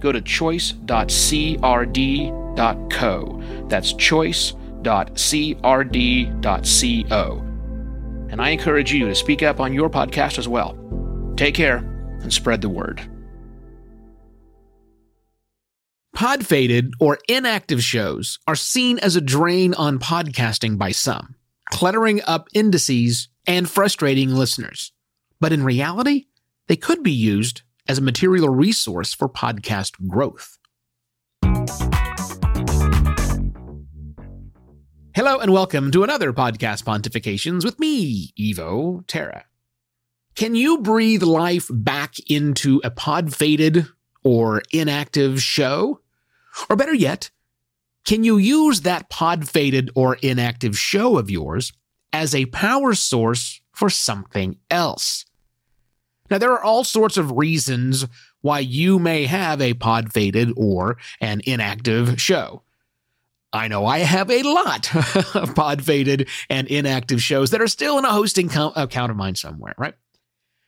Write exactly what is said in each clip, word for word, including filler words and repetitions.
go to choice dot c r d dot com. Co. That's choice dot c r d dot co. And I encourage you to speak up on your podcast as well. Take care and spread the word. Podfaded or inactive shows are seen as a drain on podcasting by some, cluttering up indices and frustrating listeners. But in reality, they could be used as a material resource for podcast growth. Hello and welcome to another Podcast Pontifications with me, Evo Terra. Can you breathe life back into a pod-faded or inactive show? Or better yet, can you use that pod-faded or inactive show of yours as a power source for something else? Now, there are all sorts of reasons why you may have a pod-faded or an inactive show. I know I have a lot of pod-faded and inactive shows that are still in a hosting co- account of mine somewhere, right?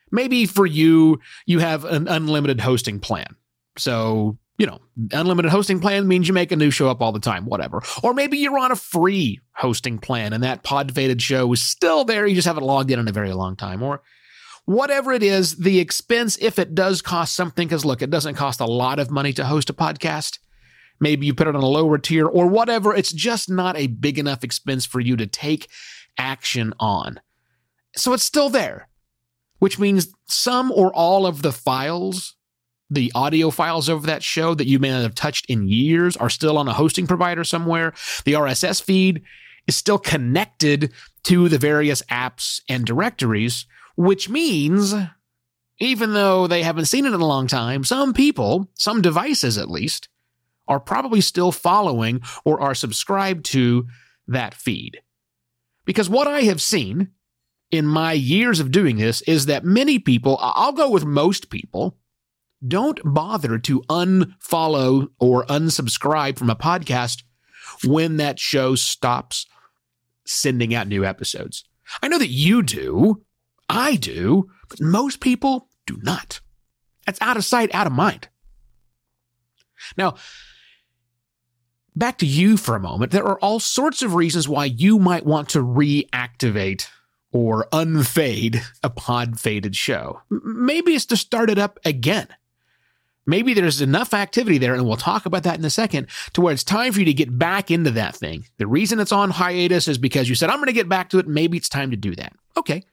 Maybe for you, you have an unlimited hosting plan. So, you know, unlimited hosting plan means you make a new show up all the time, whatever. Or maybe you're on a free hosting plan and that pod-faded show is still there. You just haven't logged in in a very long time. Or whatever it is, the expense, if it does cost something, because look, it doesn't cost a lot of money to host a podcast. Maybe you put it on a lower tier or whatever. It's just not a big enough expense for you to take action on. So it's still there, which means some or all of the files, the audio files of that show that you may not have touched in years are still on a hosting provider somewhere. The R S S feed is still connected to the various apps and directories, which means even though they haven't seen it in a long time, some people, some devices at least, are probably still following or are subscribed to that feed. Because what I have seen in my years of doing this is that many people, I'll go with most people, don't bother to unfollow or unsubscribe from a podcast when that show stops sending out new episodes. I know that you do, I do, but most people do not. That's out of sight, out of mind. Now, back to you for a moment. There are all sorts of reasons why you might want to reactivate or unfade a pod-faded show. Maybe it's to start it up again. Maybe there's enough activity there, and we'll talk about that in a second, to where it's time for you to get back into that thing. The reason it's on hiatus is because you said, I'm going to get back to it. Maybe it's time to do that. Okay.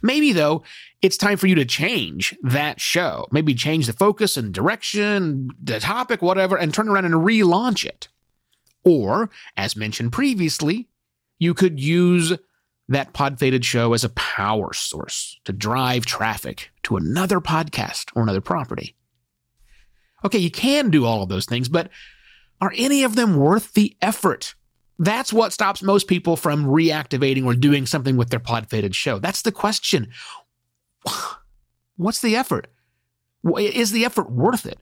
Maybe, though, it's time for you to change that show. Maybe change the focus and direction, the topic, whatever, and turn around and relaunch it. Or, as mentioned previously, you could use that pod-faded show as a power source to drive traffic to another podcast or another property. Okay, you can do all of those things, but are any of them worth the effort? That's what stops most people from reactivating or doing something with their pod-faded show. That's the question. What's the effort? Is the effort worth it?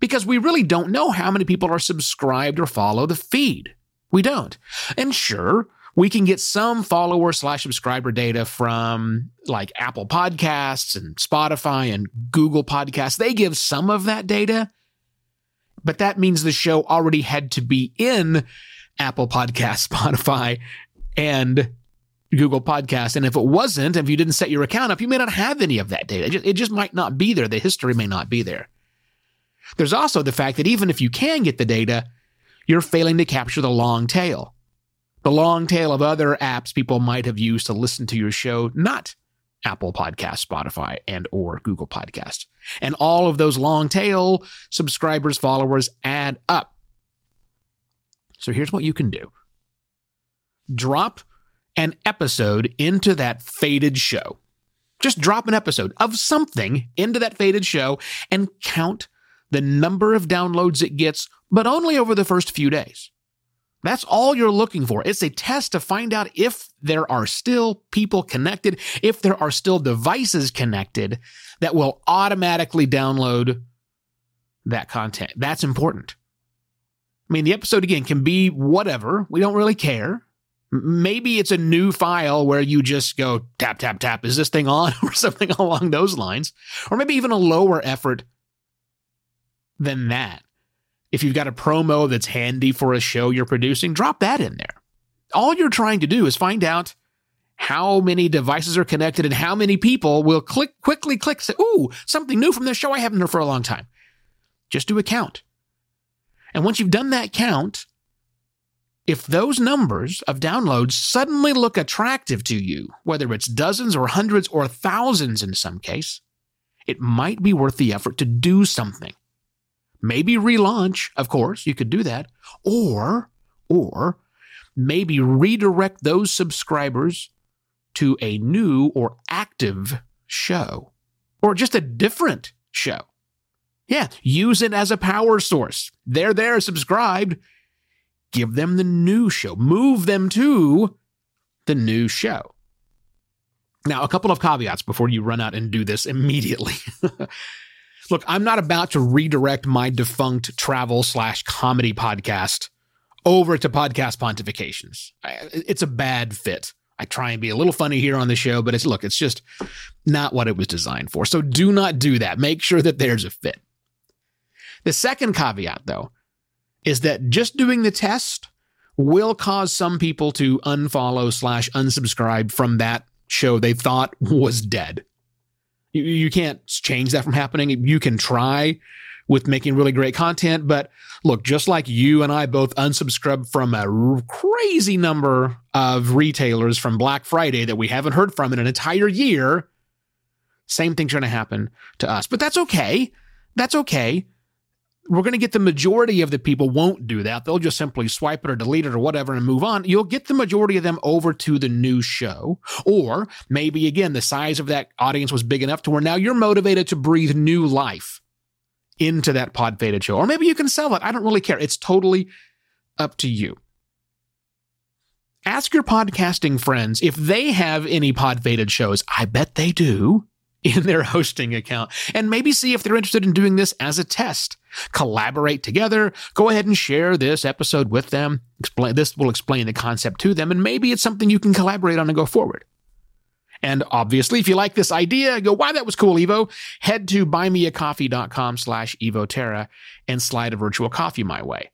Because we really don't know how many people are subscribed or follow the feed. We don't. And sure, we can get some follower slash subscriber data from like Apple Podcasts and Spotify and Google Podcasts. They give some of that data, but that means the show already had to be in Apple Podcasts, Spotify, and Google Podcasts. And if it wasn't, if you didn't set your account up, you may not have any of that data. It just, it just might not be there. The history may not be there. There's also the fact that even if you can get the data, you're failing to capture the long tail. The long tail of other apps people might have used to listen to your show, not Apple Podcasts, Spotify, and or Google Podcasts. And all of those long tail subscribers, followers add up. So here's what you can do. Drop an episode into that faded show. Just drop an episode of something into that faded show and count the number of downloads it gets, but only over the first few days. That's all you're looking for. It's a test to find out if there are still people connected, if there are still devices connected that will automatically download that content. That's important. I mean, the episode, again, can be whatever. We don't really care. Maybe it's a new file where you just go tap, tap, tap. Is this thing on? Or something along those lines. Or maybe even a lower effort than that. If you've got a promo that's handy for a show you're producing, drop that in there. All you're trying to do is find out how many devices are connected and how many people will click quickly click, say, ooh, something new from this show I haven't heard for a long time. Just do a count. And once you've done that count, if those numbers of downloads suddenly look attractive to you, whether it's dozens or hundreds or thousands in some case, it might be worth the effort to do something. Maybe relaunch, of course, you could do that, or, or maybe redirect those subscribers to a new or active show, or just a different show. Yeah, use it as a power source. They're there, subscribed. Give them the new show. Move them to the new show. Now, a couple of caveats before you run out and do this immediately. Look, I'm not about to redirect my defunct travel slash comedy podcast over to Podcast Pontifications. I, it's a bad fit. I try and be a little funny here on the show, but it's look, it's just not what it was designed for. So do not do that. Make sure that there's a fit. The second caveat, though, is that just doing the test will cause some people to unfollow slash unsubscribe from that show they thought was dead. You can't change that from happening. You can try with making really great content, but look, just like you and I both unsubscribed from a crazy number of retailers from Black Friday that we haven't heard from in an entire year, same thing's going to happen to us. But that's okay. That's okay. We're going to get the majority of the people won't do that. They'll just simply swipe it or delete it or whatever and move on. You'll get the majority of them over to the new show. Or maybe, again, the size of that audience was big enough to where now you're motivated to breathe new life into that pod-fated show. Or maybe you can sell it. I don't really care. It's totally up to you. Ask your podcasting friends if they have any pod-fated shows. I bet they do. In their hosting account, and maybe see if they're interested in doing this as a test. Collaborate together. Go ahead and share this episode with them. Explain this will explain the concept to them, and maybe it's something you can collaborate on and go forward. And obviously, if you like this idea, go, wow, that was cool, Evo. Head to buymeacoffee.com slash EvoTerra and slide a virtual coffee my way.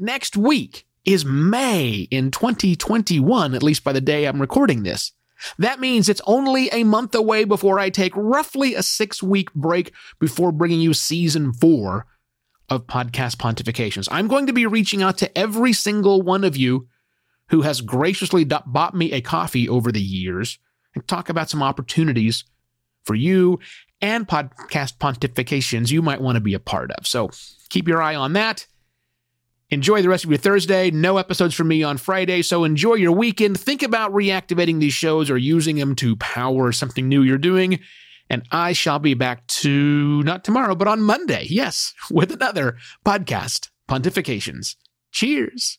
Next week is May in twenty twenty-one, at least by the day I'm recording this. That means it's only a month away before I take roughly a six-week break before bringing you season four of Podcast Pontifications. I'm going to be reaching out to every single one of you who has graciously bought me a coffee over the years and talk about some opportunities for you and Podcast Pontifications you might want to be a part of. So keep your eye on that. Enjoy the rest of your Thursday. No episodes from me on Friday, so enjoy your weekend. Think about reactivating these shows or using them to power something new you're doing. And I shall be back to, not tomorrow, but on Monday, yes, with another Podcast Pontifications. Cheers.